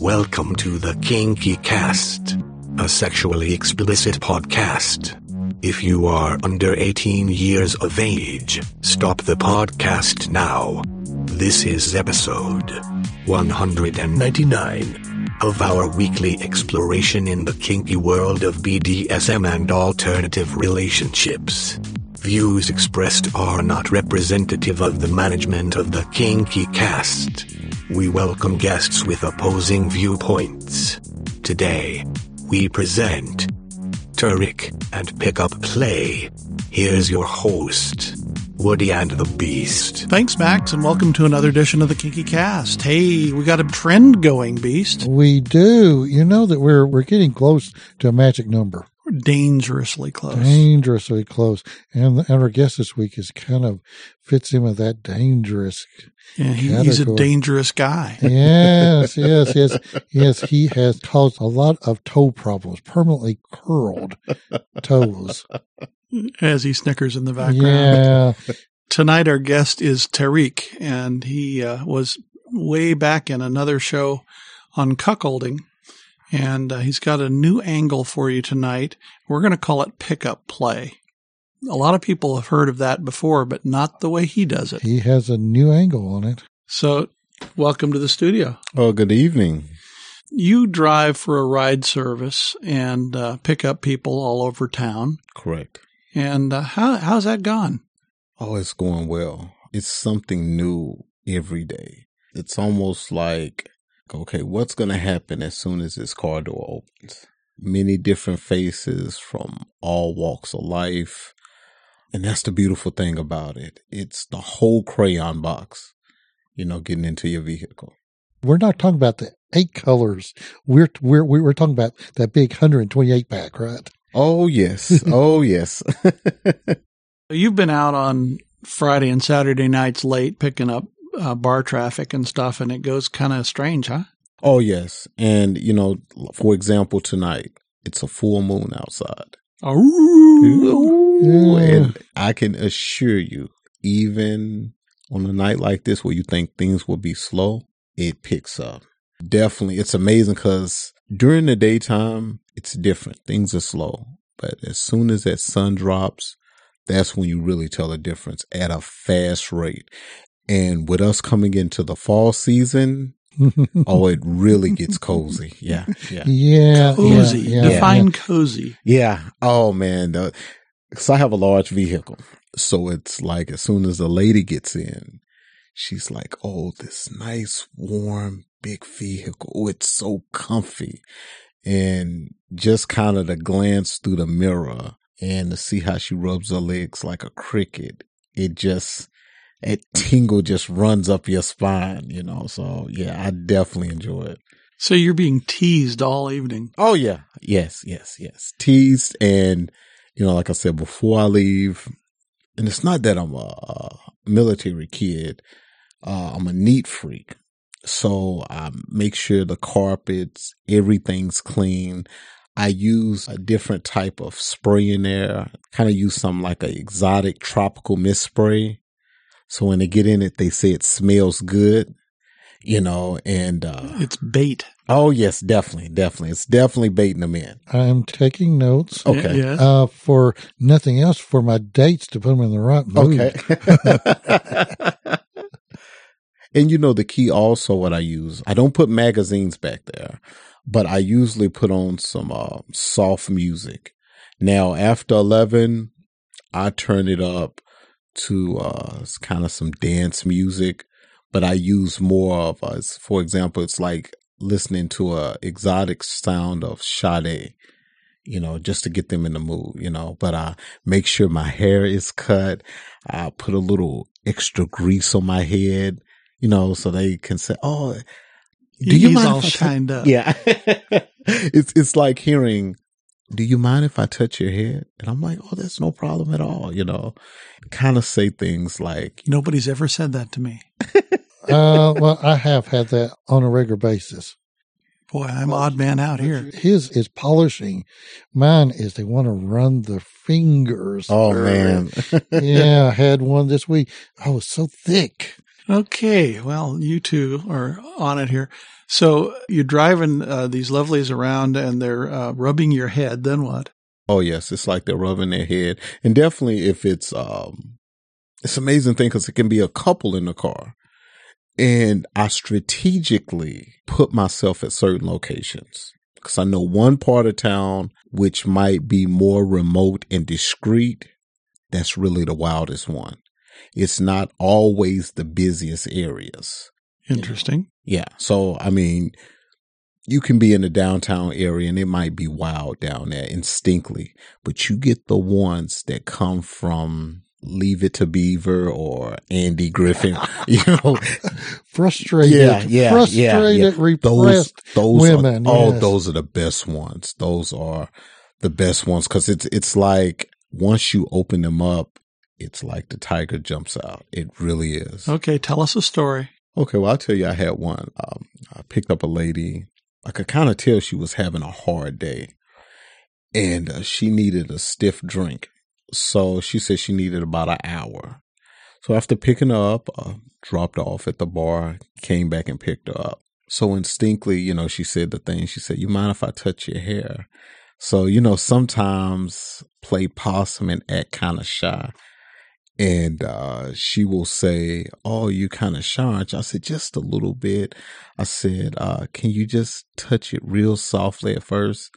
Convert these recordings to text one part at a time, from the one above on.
Welcome to the Kinky Cast, a sexually explicit podcast. If you are under 18 years of age, stop the podcast now. This is episode 199 of our weekly exploration in the kinky world of BDSM and alternative relationships. Views expressed are not representative of the management of the Kinky Cast. We welcome guests with opposing viewpoints. Today, we present Tariq and Pick Up Play. Here's your host, Woody and the Beast. Thanks, Max, and welcome to another edition of the Kinky Cast. Hey, we got a trend going, Beast. We do. You know that we're getting close to a magic number. Dangerously close. And our guest this week is kind of fits in with that dangerous. Yeah, he's a dangerous guy. Yes. He has caused a lot of toe problems, permanently curled toes. As he snickers in the background. Yeah. Tonight our guest is Tariq, and he was way back in another show on cuckolding. And he's got a new angle for you tonight. We're going to call it Pick Up Play. A lot of people have heard of that before, but not the way he does it. He has a new angle on it. So, welcome to the studio. Oh, good evening. You drive for a ride service and pick up people all over town. Correct. And how's that gone? Oh, it's going well. It's something new every day. It's almost like, okay, what's going to happen as soon as this car door opens? Many different faces from all walks of life. And that's the beautiful thing about it. It's the whole crayon box, you know, getting into your vehicle. We're not talking about the 8 colors. We're talking about that big 128 pack, right? Oh, yes. Oh, yes. You've been out on Friday and Saturday nights late picking up bar traffic and stuff, and it goes kind of strange, huh? Oh, yes. And, you know, for example, tonight, it's a full moon outside. Oh, yeah. And I can assure you, even on a night like this where you think things will be slow, it picks up. Definitely. It's amazing because during the daytime, it's different. Things are slow. But as soon as that sun drops, that's when you really tell the difference at a fast rate. And with us coming into the fall season, oh, it really gets cozy. Yeah. Cozy. Yeah. Define cozy. Yeah. Oh, man. Because I have a large vehicle. So it's like as soon as the lady gets in, she's like, oh, this nice, warm, big vehicle. Oh, it's so comfy. And just kind of the glance through the mirror and to see how she rubs her legs like a cricket, it just... a tingle just runs up your spine, you know. So, yeah, I definitely enjoy it. So you're being teased all evening. Oh, yeah. Yes. Teased. And, you know, like I said, before I leave, and it's not that I'm a military kid. I'm a neat freak. So I make sure the carpets, everything's clean. I use a different type of spray in there. Kind of use something like an exotic tropical mist spray. So when they get in it, they say it smells good, you know, and it's bait. Oh, yes, definitely. It's definitely baiting them in. I'm taking notes. Okay. Yes. For nothing else, for my dates to put them in the right mood. Okay. And, you know, the key also what I use, I don't put magazines back there, but I usually put on some soft music. Now, after 11, I turn it up to kind of some dance music, but I use more of for example, it's like listening to a exotic sound of Sade, you know, just to get them in the mood, you know. But I make sure my hair is cut. I put a little extra grease on my head, you know, so they can say, "Oh, do you mind?" All shined up. Yeah, it's like hearing, "Do you mind if I touch your head?" And I'm like, oh, that's no problem at all. You know, kind of say things like, nobody's ever said that to me. Well, I have had that on a regular basis. Boy, I'm odd man out here. His is polishing. Mine is they want to run the fingers. Oh, man. Yeah, I had one this week. Oh, it's so thick. Okay, well, you two are on it here. So you're driving these lovelies around and they're rubbing your head. Then what? Oh, yes. It's like they're rubbing their head. And definitely if it's an amazing thing because it can be a couple in the car. And I strategically put myself at certain locations because I know one part of town which might be more remote and discreet. That's really the wildest one. It's not always the busiest areas. Interesting. You know? Yeah. So, I mean, you can be in the downtown area and it might be wild down there instinctively, but you get the ones that come from Leave It to Beaver or Andy Griffin, you know, frustrated, repressed women. Oh, yes. Those are the best ones. Those are the best ones. Cause it's like, once you open them up, it's like the tiger jumps out. It really is. Okay. Tell us a story. Okay. Well, I'll tell you, I had one. I picked up a lady. I could kind of tell she was having a hard day and she needed a stiff drink. So she said she needed about an hour. So after picking her up, dropped her off at the bar, came back and picked her up. So instinctively, you know, she said the thing. She said, "You mind if I touch your hair?" So, you know, sometimes play possum and act kind of shy. And she will say, "Oh, you kind of shy, aren't you?" I said, "Just a little bit." I said, "Can you just touch it real softly at first?"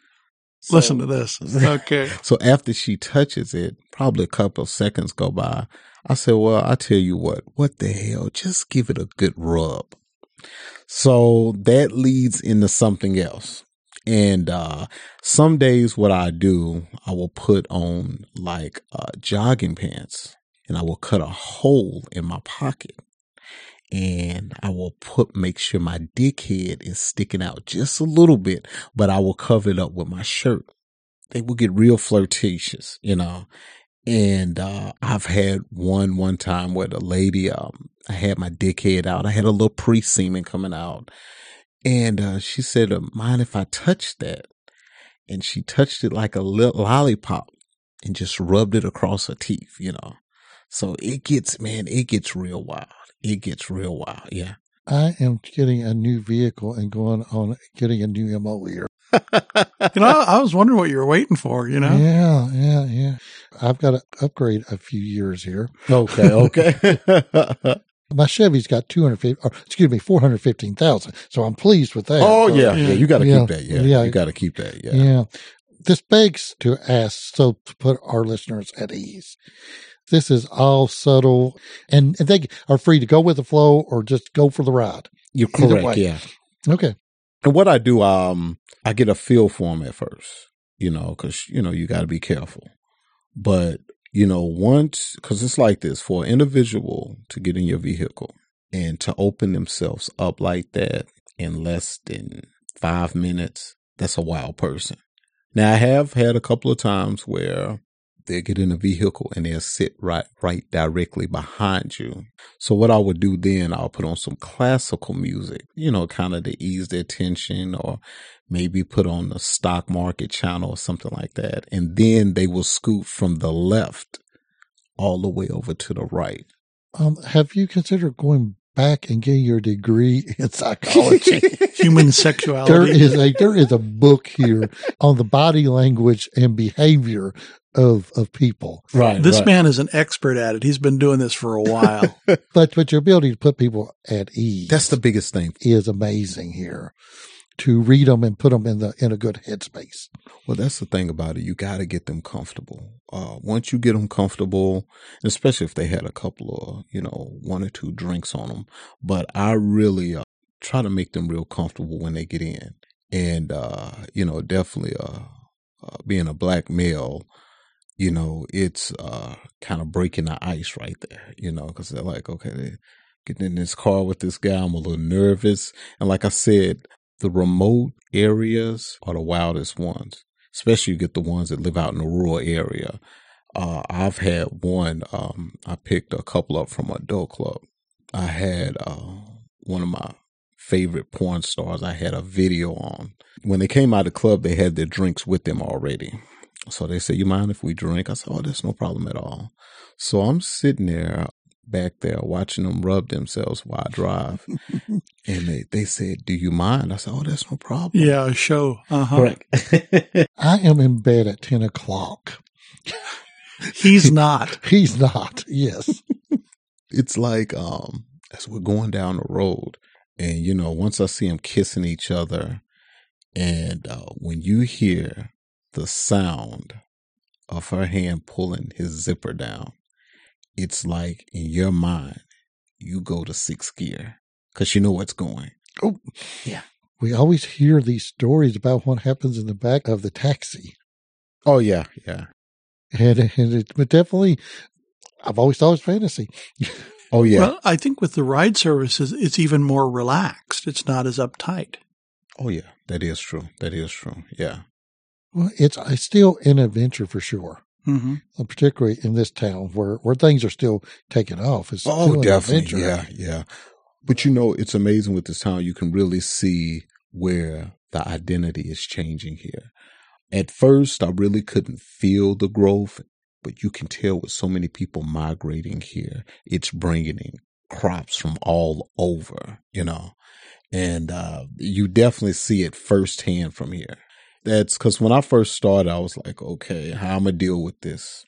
So, listen to this. Okay. So after she touches it, probably a couple of seconds go by. I said, "Well, I tell you what the hell? Just give it a good rub." So that leads into something else. And some days what I do, I will put on like jogging pants. And I will cut a hole in my pocket and I will make sure my dickhead is sticking out just a little bit, but I will cover it up with my shirt. They will get real flirtatious, you know, and I've had one time where the lady, I had my dickhead out. I had a little pre-semen coming out and she said, "Mind if I touch that?" And she touched it like a little lollipop and just rubbed it across her teeth, you know. So it gets real wild. It gets real wild. Yeah. I am getting a new vehicle and going on getting a new MO here. You know, I was wondering what you were waiting for, you know? Yeah. I've got to upgrade a few years here. Okay. My Chevy's got 415,000. So I'm pleased with that. Oh, yeah. Yeah. You got to keep that. Yeah. You got to keep that. Yeah. Yeah. This begs to ask, so to put our listeners at ease. This is all subtle, and they are free to go with the flow or just go for the ride. You're correct, yeah. Okay. And what I do, I get a feel for them at first, you know, because, you know, you got to be careful. But, you know, once, because it's like this, for an individual to get in your vehicle and to open themselves up like that in less than 5 minutes, that's a wild person. Now, I have had a couple of times where they get in a vehicle and they'll sit right directly behind you. So what I would do then, I'll put on some classical music, you know, kind of to ease their tension, or maybe put on the stock market channel or something like that. And then they will scoot from the left all the way over to the right. Have you considered going back and getting your degree in psychology? Human sexuality. There is a book here on the body language and behavior of people. Right. This man is an expert at it. He's been doing this for a while. But your ability to put people at ease. That's the biggest thing. Is amazing here to read them and put them in a good headspace. Well, that's the thing about it. You got to get them comfortable. Once you get them comfortable, especially if they had a couple of, you know, one or two drinks on them, but I really try to make them real comfortable when they get in. And, you know, definitely being a black male, you know, it's kind of breaking the ice right there, you know, because they're like, okay, they're getting in this car with this guy. I'm a little nervous. And like I said, the remote areas are the wildest ones, especially you get the ones that live out in the rural area. I've had one. I picked a couple up from a adult club. I had one of my favorite porn stars I had a video on. When they came out of the club, they had their drinks with them already. So they said, "You mind if we drink?" I said, "Oh, that's no problem at all." So I'm sitting there back there watching them rub themselves while I drive. And they said, do you mind? I said, oh, that's no problem. Yeah, sure. Correct. I am in bed at 10 o'clock. He's not. He's not. Yes. It's like, as we're going down the road and, you know, once I see them kissing each other and when you hear the sound of her hand pulling his zipper down, it's like in your mind, you go to sixth gear because you know what's going. Oh, yeah. We always hear these stories about what happens in the back of the taxi. Oh, yeah. Yeah. And it but definitely, I've always thought it was fantasy. Oh, yeah. Well, I think with the ride services, it's even more relaxed. It's not as uptight. Oh, yeah. That is true. That is true. Yeah. Well, it's still an adventure for sure. Mm-hmm. And particularly in this town where things are still taking off. It's oh, definitely. Yeah, yeah. But, you know, it's amazing with this town. You can really see where the identity is changing here. At first, I really couldn't feel the growth, but you can tell with so many people migrating here, it's bringing in crops from all over, you know, and you definitely see it firsthand from here. That's because when I first started, I was like, okay, how am I going to deal with this?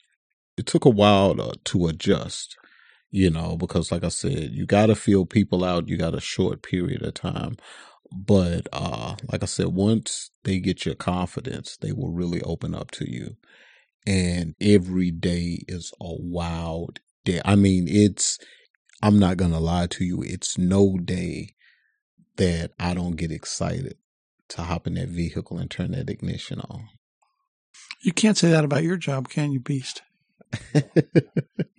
It took a while to adjust, you know, because like I said, you got to feel people out. You got a short period of time. But like I said, once they get your confidence, they will really open up to you. And every day is a wild day. I mean, I'm not going to lie to you. It's no day that I don't get excited to hop in that vehicle and turn that ignition on. You can't say that about your job, can you, Beast?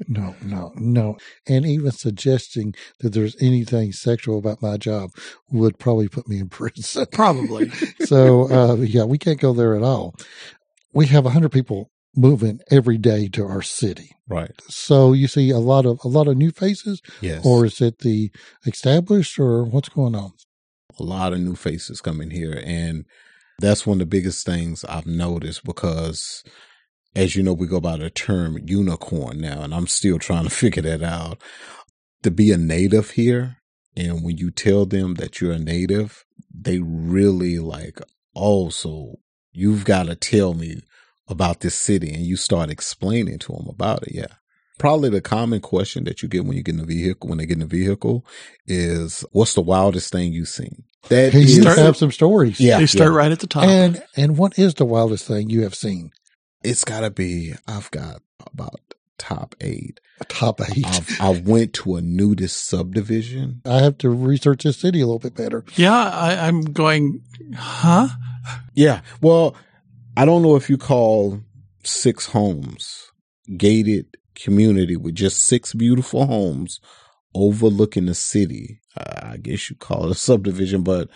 No. And even suggesting that there's anything sexual about my job would probably put me in prison. Probably. So, yeah, we can't go there at all. We have 100 people moving every day to our city. Right. So you see a lot of new faces? Yes. Or is it the established or what's going on? A lot of new faces come in here. And that's one of the biggest things I've noticed because, as you know, we go by the term unicorn now, and I'm still trying to figure that out. To be a native here, and when you tell them that you're a native, they really like, oh, so you've got to tell me about this city. And you start explaining to them about it. Yeah. Probably the common question that you get when they get in the vehicle is, what's the wildest thing you've seen? That you have some stories. Yeah. They start right at the top. And what is the wildest thing you have seen? It's gotta be, I've got about top 8. Top 8. I went to a nudist subdivision. I have to research this city a little bit better. Yeah. I'm going, huh? Yeah. Well, I don't know if you call 6 homes gated community with just 6 beautiful homes overlooking the city. I guess you call it a subdivision, but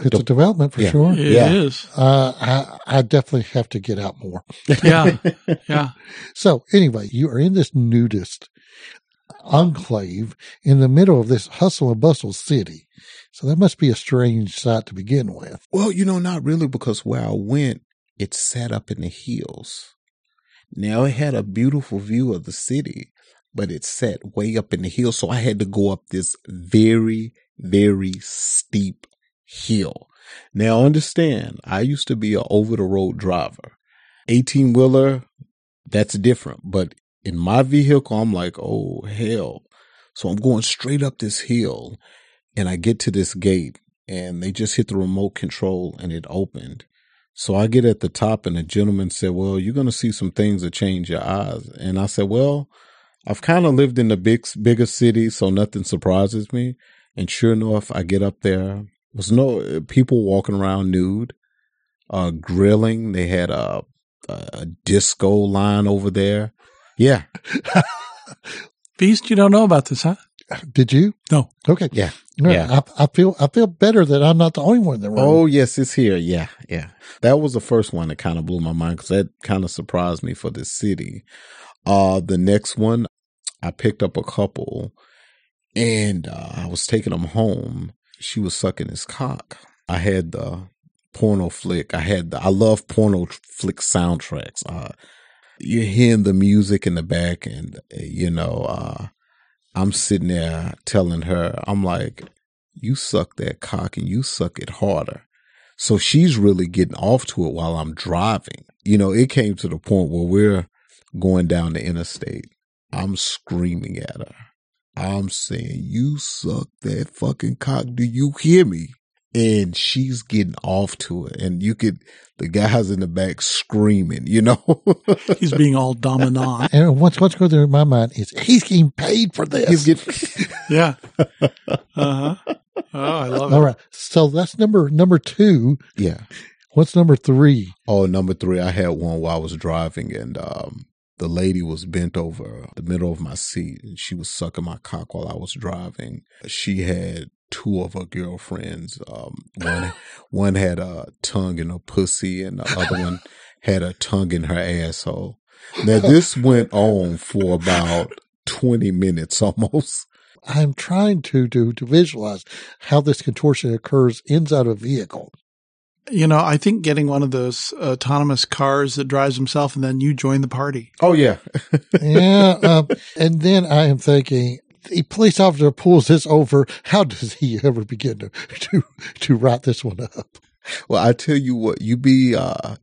it's a development for sure. It is. I definitely have to get out more. Yeah. Yeah. So anyway, you are in this nudist enclave in the middle of this hustle and bustle city. So that must be a strange sight to begin with. Well, you know, not really, because where I went, it's set up in the hills. Now, it had a beautiful view of the city, but it sat way up in the hill. So I had to go up this very, very steep hill. Now, understand, I used to be an over-the-road driver. 18-wheeler, that's different. But in my vehicle, I'm like, oh, hell. So I'm going straight up this hill, and I get to this gate, and they just hit the remote control, and it opened. So I get at the top and the gentleman said, well, you're going to see some things that change your eyes. And I said, well, I've kind of lived in the bigger city, so nothing surprises me. And sure enough, I get up there. There's no people walking around nude, grilling. They had a disco line over there. Yeah. Beast, you don't know about this, huh? Did you? No. Okay. Yeah. No, yeah. I feel better that I'm not the only one in the room. Oh, yes, it's here. Yeah. Yeah. That was the first one that kind of blew my mind because that kind of surprised me for this city. The next one, I picked up a couple and I was taking them home. She was sucking his cock. I had the porno flick. I love porno flick soundtracks. You're hearing the music in the back and, you know, I'm sitting there telling her, I'm like, you suck that cock and you suck it harder. So she's really getting off to it while I'm driving. You know, it came to the point where we're going down the interstate. I'm screaming at her. I'm saying, you suck that fucking cock. Do you hear me? And she's getting off to it. And you could, the guy's in the back screaming, you know. He's being all dominant. And what's going through my mind is, he's getting paid for this. Yeah. Uh-huh. Oh, I love it. All right. So that's number two. Yeah. What's number three? Oh, number three, I had one while I was driving, and the lady was bent over the middle of my seat, and she was sucking my cock while I was driving. She had two of her girlfriends. One had a tongue in her pussy, and the other one had a tongue in her asshole. Now, this went on for about 20 minutes almost. I'm trying to visualize how this contortion occurs inside a vehicle. You know, I think getting one of those autonomous cars that drives himself, and then you join the party. Oh, yeah. Yeah. And then I am thinking, the police officer pulls this over. How does he ever begin to write this one up? Well, I tell you what, you be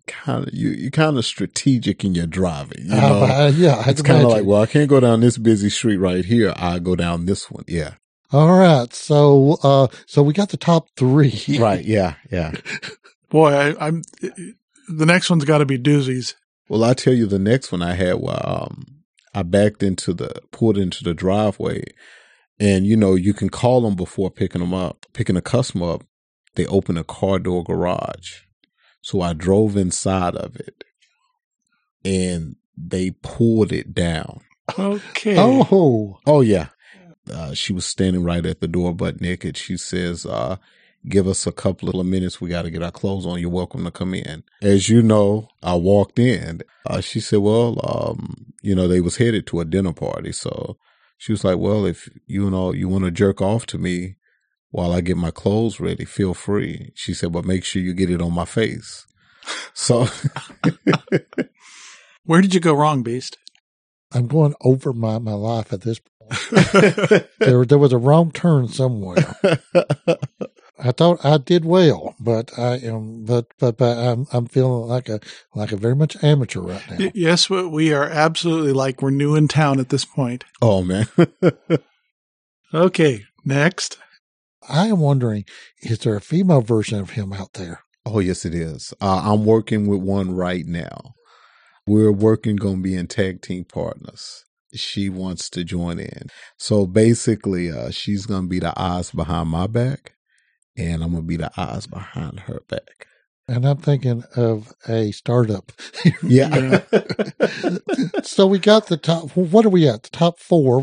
kind of strategic in your driving. You know? Yeah, it's kind of like, well, I can't go down this busy street right here. I go down this one. Yeah. All right. So, so we got the top three. Right. Yeah. Yeah. Boy, I'm the next one's got to be doozies. Well, I tell you, the next one I had, I pulled into the driveway, and you know, you can call them before picking a customer up. They open a car door garage. So I drove inside of it, and they pulled it down. Okay. Oh yeah. She was standing right at the door, butt naked. She says, give us a couple of minutes. We got to get our clothes on. You're welcome to come in. As you know, I walked in. She said, well, you know, they was headed to a dinner party. So she was like, well, if you know, you want to jerk off to me while I get my clothes ready, feel free. She said, but make sure you get it on my face. So. Where did you go wrong, Beast? I'm going over my life at this point. There was a wrong turn somewhere. I thought I did well, but I am, but I'm feeling like a very much amateur right now. Yes, we are absolutely like we're new in town at this point. Oh, man. Okay, next. I am wondering, is there a female version of him out there? Oh, yes, it is. I'm working with one right now. We're going to be in tag team partners. She wants to join in. So basically, she's going to be the eyes behind my back, and I'm going to be the eyes behind her back. And I'm thinking of a startup. Yeah. So we got the top. What are we at? The top four.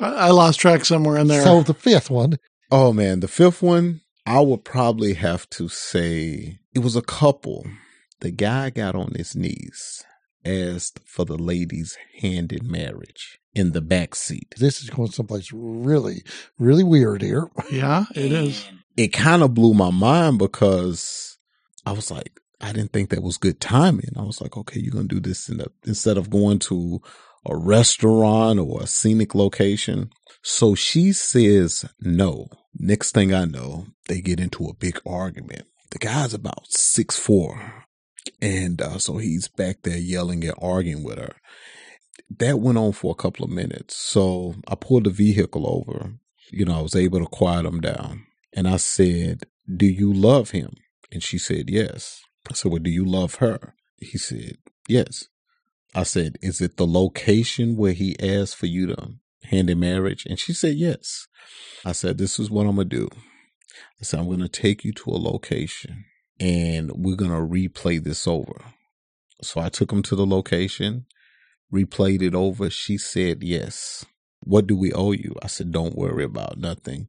I lost track somewhere in there. So the fifth one. Oh, man, the fifth one, I would probably have to say it was a couple. The guy got on his knees, asked for the lady's hand in marriage in the back seat. This is going someplace really, really weird here. Yeah, it is. It kind of blew my mind because I was like, I didn't think that was good timing. I was like, okay, you're going to do this instead of going to a restaurant or a scenic location. So she says no. Next thing I know, they get into a big argument. The guy's about 6'4", and so he's back there yelling and arguing with her. That went on for a couple of minutes. So I pulled the vehicle over. You know, I was able to quiet him down, and I said, "Do you love him?" And she said, "Yes." I said, "Well, do you love her?" He said, "Yes." I said, "Is it the location where he asked for you to hand in marriage?" And she said, "Yes." I said, "This is what I'm going to do. I said, I'm going to take you to a location, and we're going to replay this over." So I took him to the location, replayed it over. She said, "Yes. What do we owe you?" I said, "Don't worry about nothing."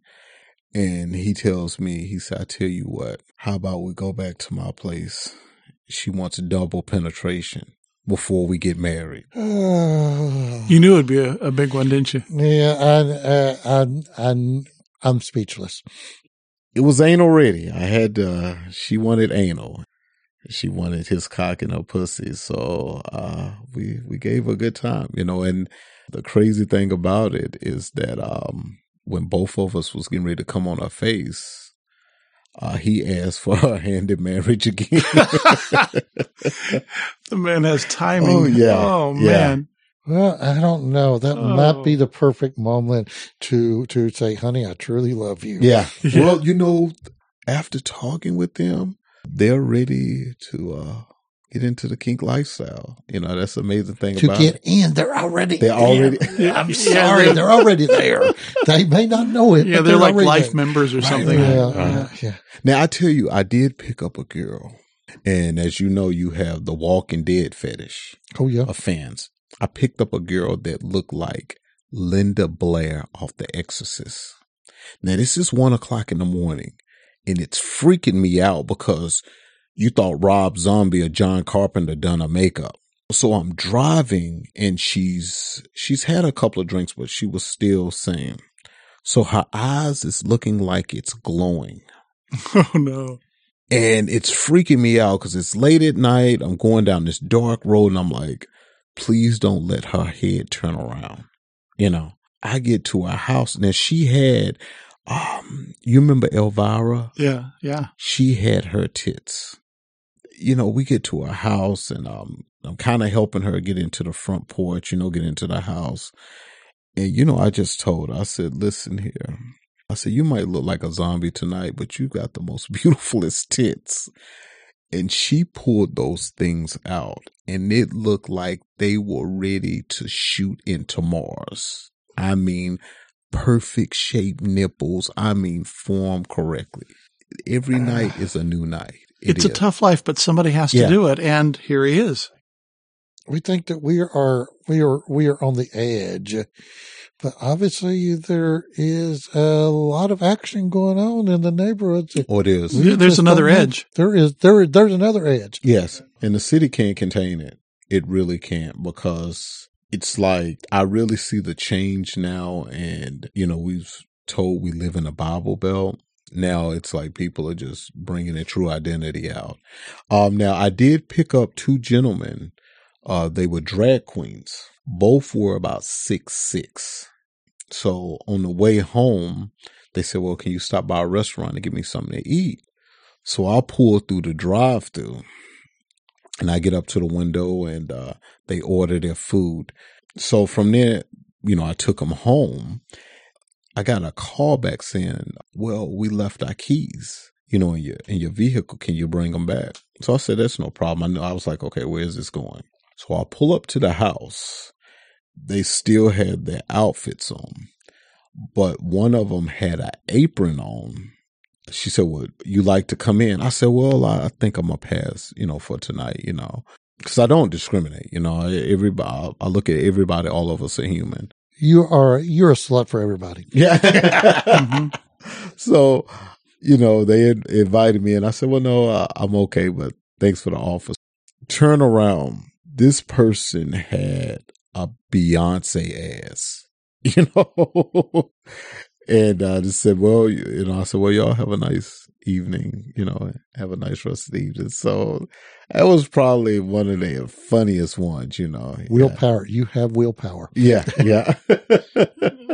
And he tells me, he said, "I tell you what, how about we go back to my place? She wants double penetration before we get married." You knew it'd be a big one, didn't you? Yeah, I'm speechless. It was anal ready. I had she wanted anal. She wanted his cock and her pussy. So we gave her a good time, you know. And The crazy thing about it is that when both of us was getting ready to come on her face, he asked for her hand in marriage again. The man has timing. Oh, yeah. Oh, man. Yeah. Well, I don't know. That might be the perfect moment to say, honey, I truly love you. Yeah. Yeah. Well, you know, after talking with them, they're ready to get into the kink lifestyle. You know, that's the amazing thing about it. To get in, they're already in. I'm sorry, they're already there. They may not know it. Yeah, but they're like life members or something. Right. Yeah, yeah. Now, I tell you, I did pick up a girl. And as you know, you have the Walking Dead fetish. Oh, yeah. Of fans. I picked up a girl that looked like Linda Blair off The Exorcist. Now, this is 1 o'clock in the morning, and it's freaking me out because you thought Rob Zombie or John Carpenter done her makeup. So I'm driving and she's had a couple of drinks, but she was still sane. So her eyes is looking like it's glowing. Oh, no. And it's freaking me out because it's late at night. I'm going down this dark road and I'm like, please don't let her head turn around. You know, I get to her house and she had, you remember Elvira? Yeah. Yeah. She had her tits. You know, we get to her house and I'm kind of helping her get into the front porch, you know, get into the house. And, you know, I just told her, I said, listen here. I said, you might look like a zombie tonight, but you got the most beautifulest tits. And she pulled those things out and it looked like they were ready to shoot into Mars. I mean, perfect shaped nipples. I mean, formed correctly. Every night is a new night. It's a tough life, but somebody has to do it. And here he is. We think that we are on the edge, but obviously there is a lot of action going on in the neighborhoods. Oh, it is. There's another edge. There's another edge. Yes. And the city can't contain it. It really can't, because it's like, I really see the change now. And, you know, we've told we live in a Bible Belt. Now it's like people are just bringing their true identity out. Now I did pick up two gentlemen. They were drag queens. Both were about 6'6". So on the way home, they said, well, can you stop by a restaurant and give me something to eat? So I pulled through the drive-thru and I get up to the window and they order their food. So from there, you know, I took them home. I got a call back saying, well, we left our keys, you know, in your vehicle. Can you bring them back? So I said, that's no problem. I know. I was like, okay, where is this going? So I pull up to the house. They still had their outfits on, but one of them had an apron on. She said, would you like to come in? I said, well, I think I'm going to pass, you know, for tonight, you know, because I don't discriminate. You know, everybody, I look at everybody, all of us are human. You're a slut for everybody. Yeah. Mm-hmm. So, you know, they had invited me and I said, well, no, I'm okay, but thanks for the offer. Turn around. This person had a Beyoncé ass, you know? And I just said, well, you know, I said, well, y'all have a nice evening, you know, have a nice rest of the evening. So that was probably one of the funniest ones, you know. Willpower. Yeah. You have willpower. Yeah. Yeah.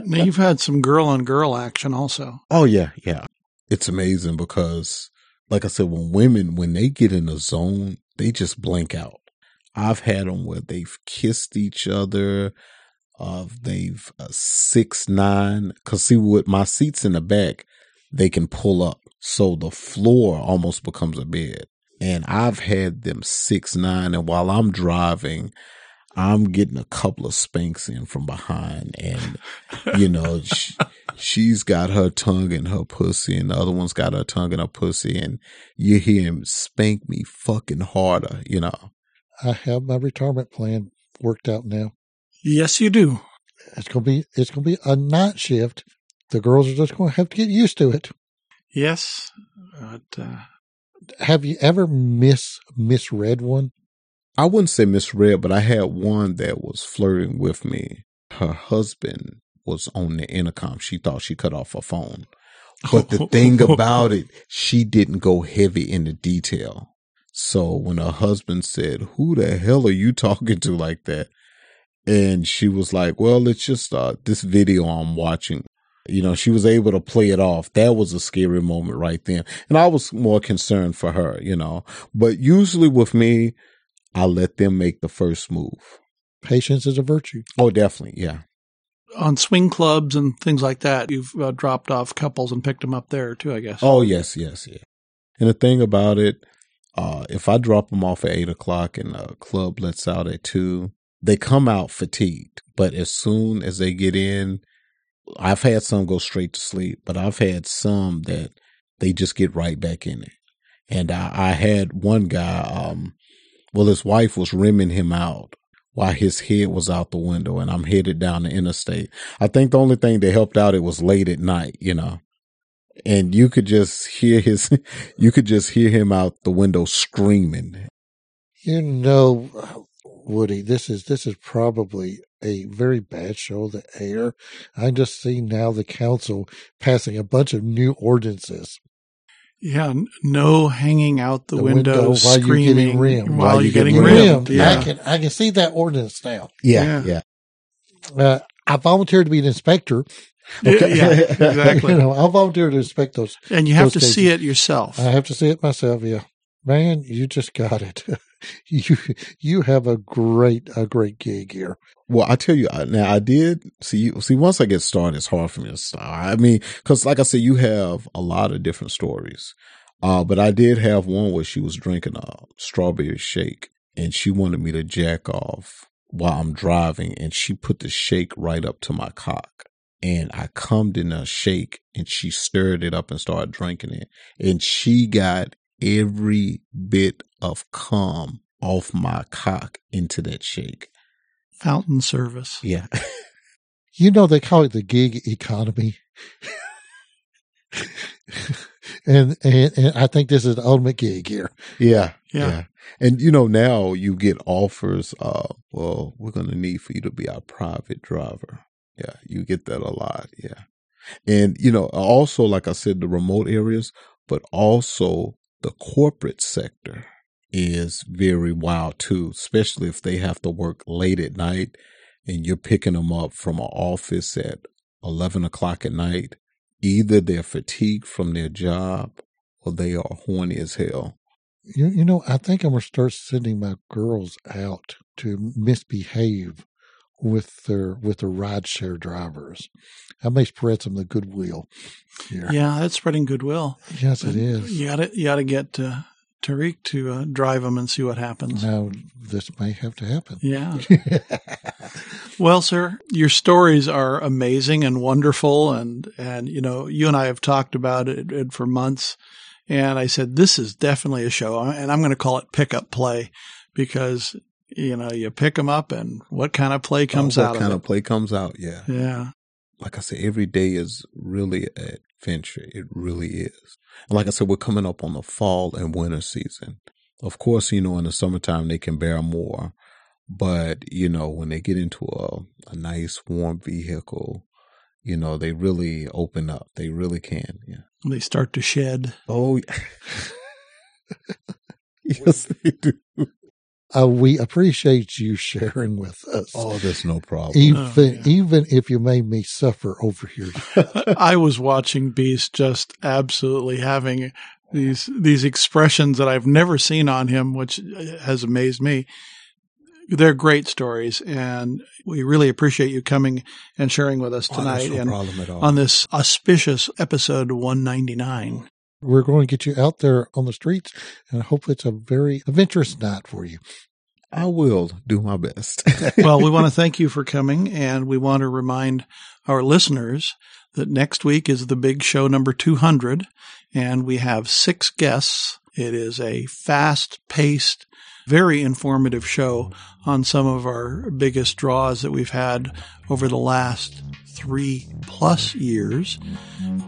Now you've had some girl on girl action also. Oh yeah. Yeah. It's amazing because like I said, when they get in a zone, they just blank out. I've had them where they've kissed each other. They've 6'9", because see, with my seats in the back, they can pull up. So the floor almost becomes a bed. And I've had them 6'9", and while I'm driving, I'm getting a couple of spanks in from behind. And, you know, she's got her tongue in her pussy, and the other one's got her tongue in her pussy. And you hear him spank me fucking harder, you know. I have my retirement plan worked out now. Yes, you do. It's gonna be a night shift. The girls are just gonna have to get used to it. Yes. But, have you ever misread one? I wouldn't say misread, but I had one that was flirting with me. Her husband was on the intercom. She thought she cut off her phone. But the thing about it, she didn't go heavy into detail. So when her husband said, who the hell are you talking to like that? And she was like, well, it's just this video I'm watching. You know, she was able to play it off. That was a scary moment right then. And I was more concerned for her, you know. But usually with me, I let them make the first move. Patience is a virtue. Oh, definitely. Yeah. On swing clubs and things like that, you've dropped off couples and picked them up there too, I guess. Oh, yes, yes, yeah. And the thing about it, if I drop them off at 8 o'clock and the club lets out at 2, they come out fatigued. But as soon as they get in, I've had some go straight to sleep, but I've had some that they just get right back in it. And I had one guy, his wife was rimming him out while his head was out the window, and I'm headed down the interstate. I think the only thing that helped out, it was late at night, you know, and you could just hear him out the window screaming. You know, Woody, this is probably a very bad show to air. I just see now the council passing a bunch of new ordinances. Yeah, no hanging out the window screaming while you're getting rimmed. Yeah. I can see that ordinance now. Yeah. I volunteered to be an inspector. Okay. Yeah, exactly. I volunteered to inspect those. And you have to see it yourself. I have to see it myself, yeah. Man, you just got it. You have a great gig here. Well, I tell you, now I did see once I get started, it's hard for me to stop. I mean, because like I said, you have a lot of different stories. But I did have one where she was drinking a strawberry shake and she wanted me to jack off while I'm driving, and she put the shake right up to my cock. And I cummed in a shake and she stirred it up and started drinking it. And she got every bit of cum off my cock into that shake. Fountain service. Yeah. You know, they call it the gig economy. and I think this is the ultimate gig here. Yeah. And, you know, now you get offers of, well, we're going to need for you to be our private driver. Yeah. You get that a lot. Yeah. And, you know, also, like I said, the remote areas, but also the corporate sector is very wild too, especially if they have to work late at night and you're picking them up from an office at 11 o'clock at night. Either they're fatigued from their job or they are horny as hell. You know, I think I'm going to start sending my girls out to misbehave with their rideshare drivers. I may spread some of the goodwill here. Yeah, that's spreading goodwill. Yes, but it is. You got to get Tariq to drive them and see what happens. Now, this may have to happen. Yeah. Well, sir, your stories are amazing and wonderful, and you know, you and I have talked about it for months, and I said, this is definitely a show, and I'm going to call it Pick Up Play, because you know, you pick them up and what kind of play comes out of it. What kind of play comes out, yeah. Yeah. Like I said, every day is really an adventure. It really is. And like I said, we're coming up on the fall and winter season. Of course, you know, in the summertime, they can bear more. But, you know, when they get into a nice, warm vehicle, you know, they really open up. They really can, yeah. They start to shed. Oh, yeah. Yes, they do. We appreciate you sharing with us. Oh, that's no problem. Even if you made me suffer over here. I was watching Beast just absolutely having these expressions that I've never seen on him, which has amazed me. They're great stories, and we really appreciate you coming and sharing with us tonight. No problem at all. On this auspicious episode 199. We're going to get you out there on the streets, and I hope it's a very adventurous night for you. I will do my best. Well, we want to thank you for coming, and we want to remind our listeners that next week is the big show number 200, and we have 6 guests. It is a fast-paced, very informative show on some of our biggest draws that we've had over the last 3+ years.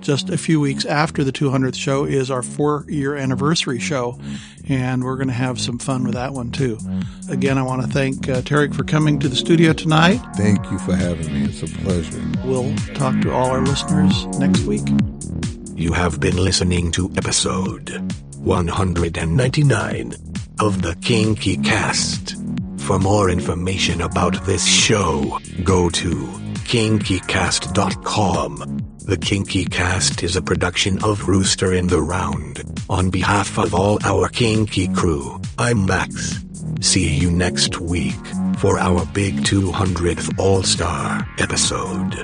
Just a few weeks after the 200th show is our 4-year anniversary show, and we're going to have some fun with that one too. Again, I want to thank Tariq for coming to the studio tonight. Thank you for having me. It's a pleasure. We'll talk to all our listeners next week. You have been listening to episode 199 of the Kinky Cast. For more information about this show, go to kinkycast.com. The Kinky Cast is a production of Rooster in the Round. On behalf of all our kinky crew, I'm Max. See you next week for our big 200th All-Star episode.